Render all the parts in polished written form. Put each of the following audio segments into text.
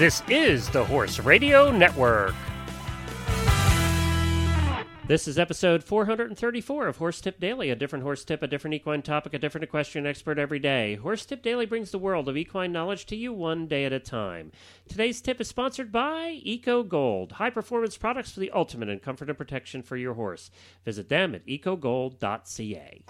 This is the Horse Radio Network. This is episode 434 of Horse Tip Daily, a different horse tip, a different equine topic, a different equestrian expert every day. Horse Tip Daily brings the world of equine knowledge to you one day at a time. Today's tip is sponsored by EcoGold, high-performance products for the ultimate in comfort and protection for your horse. Visit them at ecogold.ca.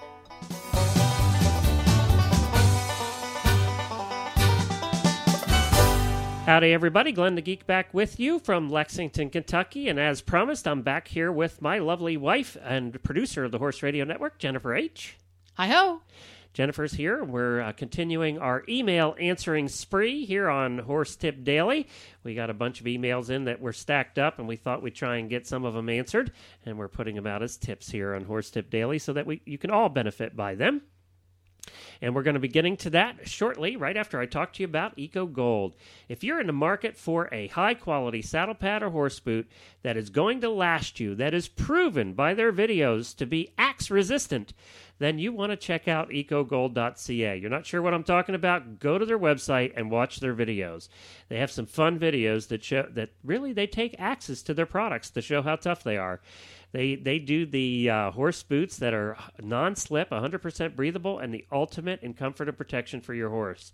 Howdy, everybody. Glenn the Geek back with you from Lexington, Kentucky. And as promised, I'm back here with my lovely wife and producer of the Horse Radio Network, Jennifer H. Hi-ho. Jennifer's here. We're continuing our email answering spree here on Horse Tip Daily. We got a bunch of emails in that were stacked up, and we thought we'd try and get some of them answered. And we're putting them out as tips here on Horse Tip Daily so that you can all benefit by them. And we're going to be getting to that shortly, right after I talk to you about EcoGold. If you're in the market for a high-quality saddle pad or horse boot that is going to last you, that is proven by their videos to be axe-resistant, then you want to check out ecogold.ca. You're not sure what I'm talking about? Go to their website and watch their videos. They have some fun videos that show that really they take axes to their products to show how tough they are. They do the horse boots that are non-slip, 100% breathable, and the ultimate in comfort and protection for your horse.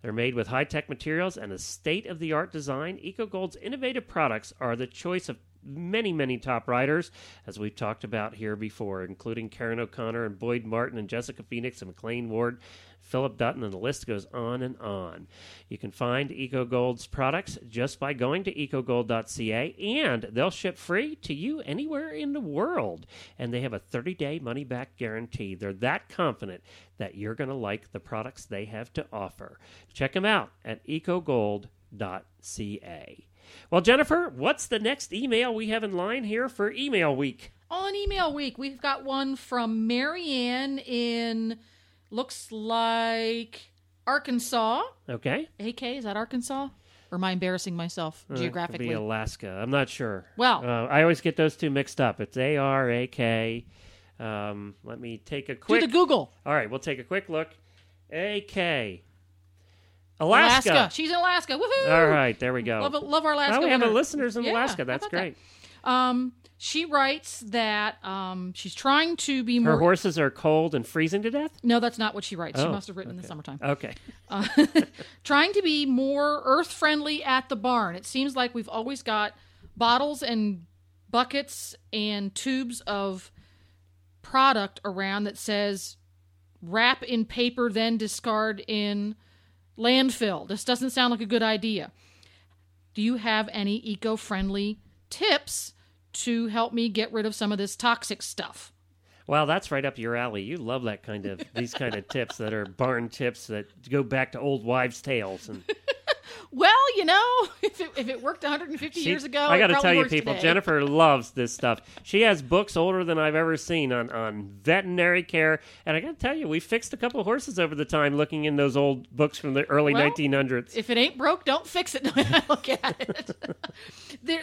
They're made with high-tech materials and a state-of-the-art design. EcoGold's innovative products are the choice of many, many top riders, as we've talked about here before, including Karen O'Connor and Boyd Martin and Jessica Phoenix and McLean Ward, Philip Dutton, and the list goes on and on. You can find EcoGold's products just by going to ecogold.ca, and they'll ship free to you anywhere in the world. And they have a 30-day money-back guarantee. They're that confident that you're going to like the products they have to offer. Check them out at ecogold.ca. Well, Jennifer, what's the next email we have in line here for Email Week? On Email Week, we've got one from Marianne in, looks like, Arkansas. Okay. AK, is that Arkansas? Or am I embarrassing myself geographically? It could be Alaska. I'm not sure. Well. I always get those two mixed up. It's A-R-A-K. Let me take a quick... Do the Google. All right, we'll take a quick look. A-K. Alaska. She's in Alaska. Woohoo! All right, there we go. Love our Alaska. Oh, we have listeners in Alaska. That's great. That. She writes that she's trying to be more... Her horses are cold and freezing to death? No, that's not what she writes. She must have written in the summertime. Okay. Trying to be more earth-friendly at the barn. It seems like we've always got bottles and buckets and tubes of product around that says wrap in paper, then discard in... landfill. This doesn't sound like a good idea. Do you have any eco-friendly tips to help me get rid of some of this toxic stuff? Well, that's right up your alley. You love that kind of these kind of tips that are barn tips that go back to old wives' tales. And well, you know, if it worked 150 years ago, I got to tell you, people, today. Jennifer loves this stuff. She has books older than I've ever seen on veterinary care, and I got to tell you, we fixed a couple of horses over the time looking in those old books from the early 1900s. If it ain't broke, don't fix it. Look at it.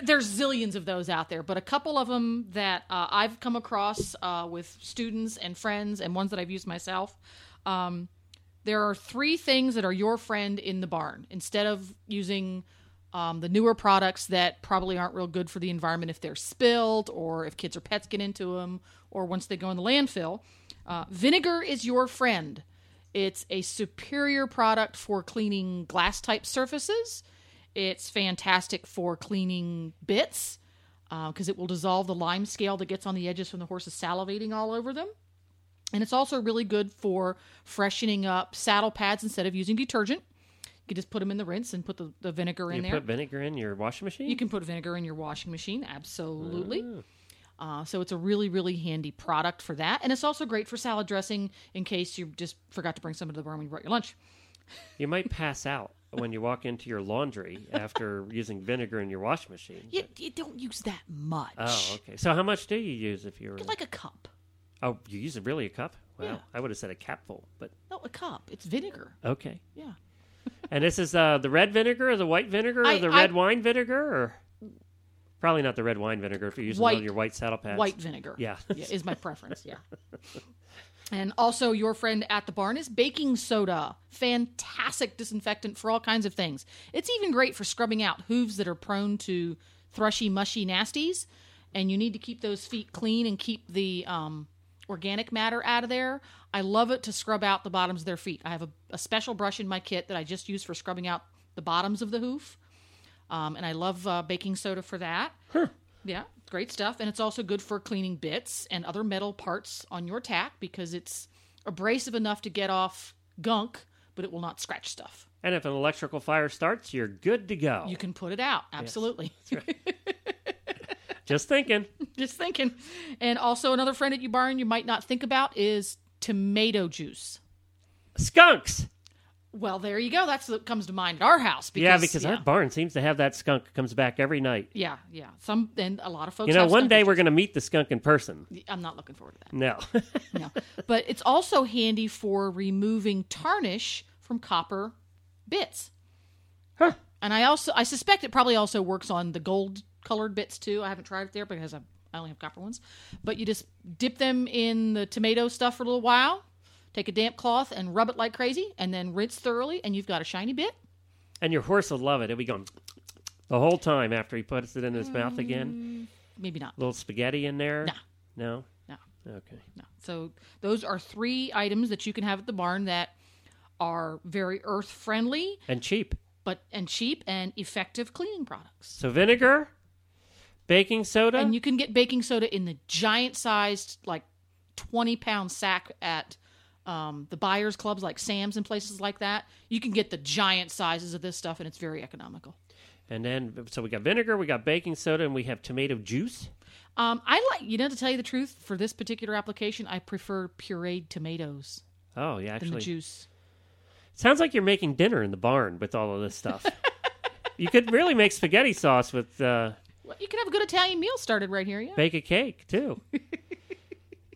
There's zillions of those out there, but a couple of them that I've come across with students and friends, and ones that I've used myself. There are 3 things that are your friend in the barn instead of using the newer products that probably aren't real good for the environment if they're spilled or if kids or pets get into them or once they go in the landfill. Vinegar is your friend. It's a superior product for cleaning glass-type surfaces. It's fantastic for cleaning bits because it will dissolve the lime scale that gets on the edges from the horses salivating all over them. And it's also really good for freshening up saddle pads instead of using detergent. You can just put them in the rinse and put the vinegar in there. You put vinegar in your washing machine? You can put vinegar in your washing machine, absolutely. So it's a really, really handy product for that. And it's also great for salad dressing in case you just forgot to bring some to the barn when you brought your lunch. You might pass out when you walk into your laundry after using vinegar in your washing machine. You don't use that much. Oh, okay. So how much do you use if you're... Like a cup. Oh, you use really a cup? Wow. Yeah. I would have said a capful, but... No, a cup. It's vinegar. Okay. Yeah. And this is the red vinegar or the white vinegar or the red wine vinegar? Or probably not the red wine vinegar if you're using it on your white saddle pads. White vinegar. Yeah. Is my preference, yeah. And also, your friend at the barn is baking soda. Fantastic disinfectant for all kinds of things. It's even great for scrubbing out hooves that are prone to thrushy, mushy nasties. And you need to keep those feet clean and keep the organic matter out of there. I love it to scrub out the bottoms of their feet. I have a special brush in my kit that I just use for scrubbing out the bottoms of the hoof. And I love baking soda for that. Huh. Yeah, great stuff. And it's also good for cleaning bits and other metal parts on your tack because it's abrasive enough to get off gunk, but it will not scratch stuff. And if an electrical fire starts, you're good to go. You can put it out. Absolutely. Yes, that's right. Just thinking. Just thinking. And also another friend at your barn you might not think about is tomato juice. Skunks. Well, there you go. That's what comes to mind at our house. Because our barn seems to have that skunk that comes back every night. Yeah, yeah. And a lot of folks have one day we're going to meet the skunk in person. I'm not looking forward to that. No. No. But it's also handy for removing tarnish from copper bits. Huh. And I suspect it probably also works on the gold-colored bits, too. I haven't tried it there because I only have copper ones. But you just dip them in the tomato stuff for a little while. Take a damp cloth and rub it like crazy, and then rinse thoroughly, and you've got a shiny bit. And your horse will love it. It'll be going the whole time after he puts it in his mouth again. Maybe not. A little spaghetti in there? No. No? No. Okay. No. So those are three items that you can have at the barn that are very earth-friendly. And cheap. And cheap and effective cleaning products. So vinegar, baking soda. And you can get baking soda in the giant-sized, like 20-pound sack at... the buyers clubs like Sam's and places like that. You can get the giant sizes of this stuff, and it's very economical. And then, so we got vinegar, we got baking soda, and we have tomato juice. To tell you the truth, for this particular application, I prefer pureed tomatoes. Oh, yeah, actually. Than the juice. Sounds like you're making dinner in the barn with all of this stuff. You could really make spaghetti sauce with... Well, you could have a good Italian meal started right here, yeah. Bake a cake, too.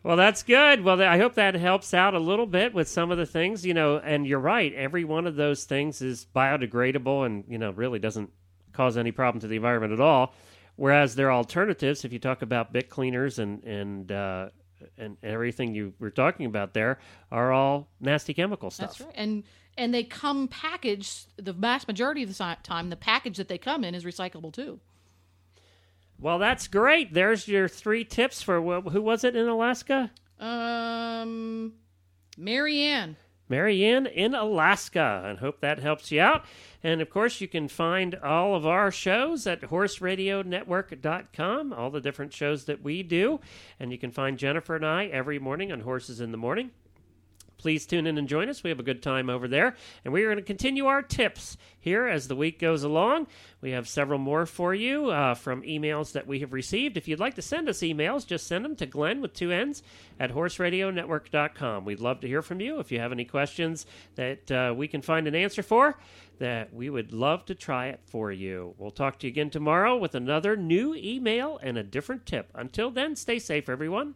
Well, that's good. Well, I hope that helps out a little bit with some of the things, and you're right. Every one of those things is biodegradable and, really doesn't cause any problem to the environment at all. Whereas there are alternatives. If you talk about bit cleaners and everything you were talking about there are all nasty chemical stuff. That's right. And they come packaged, the vast majority of the time, the package that they come in is recyclable too. Well, that's great. There's your three tips for, who was it in Alaska? Marianne. Marianne in Alaska. I hope that helps you out. And, of course, you can find all of our shows at horseradionetwork.com, all the different shows that we do. And you can find Jennifer and I every morning on Horses in the Morning. Please tune in and join us. We have a good time over there. And we are going to continue our tips here as the week goes along. We have several more for you from emails that we have received. If you'd like to send us emails, just send them to Glenn with 2 N's at horseradionetwork.com. We'd love to hear from you. If you have any questions that we can find an answer for, that we would love to try it for you. We'll talk to you again tomorrow with another new email and a different tip. Until then, stay safe, everyone.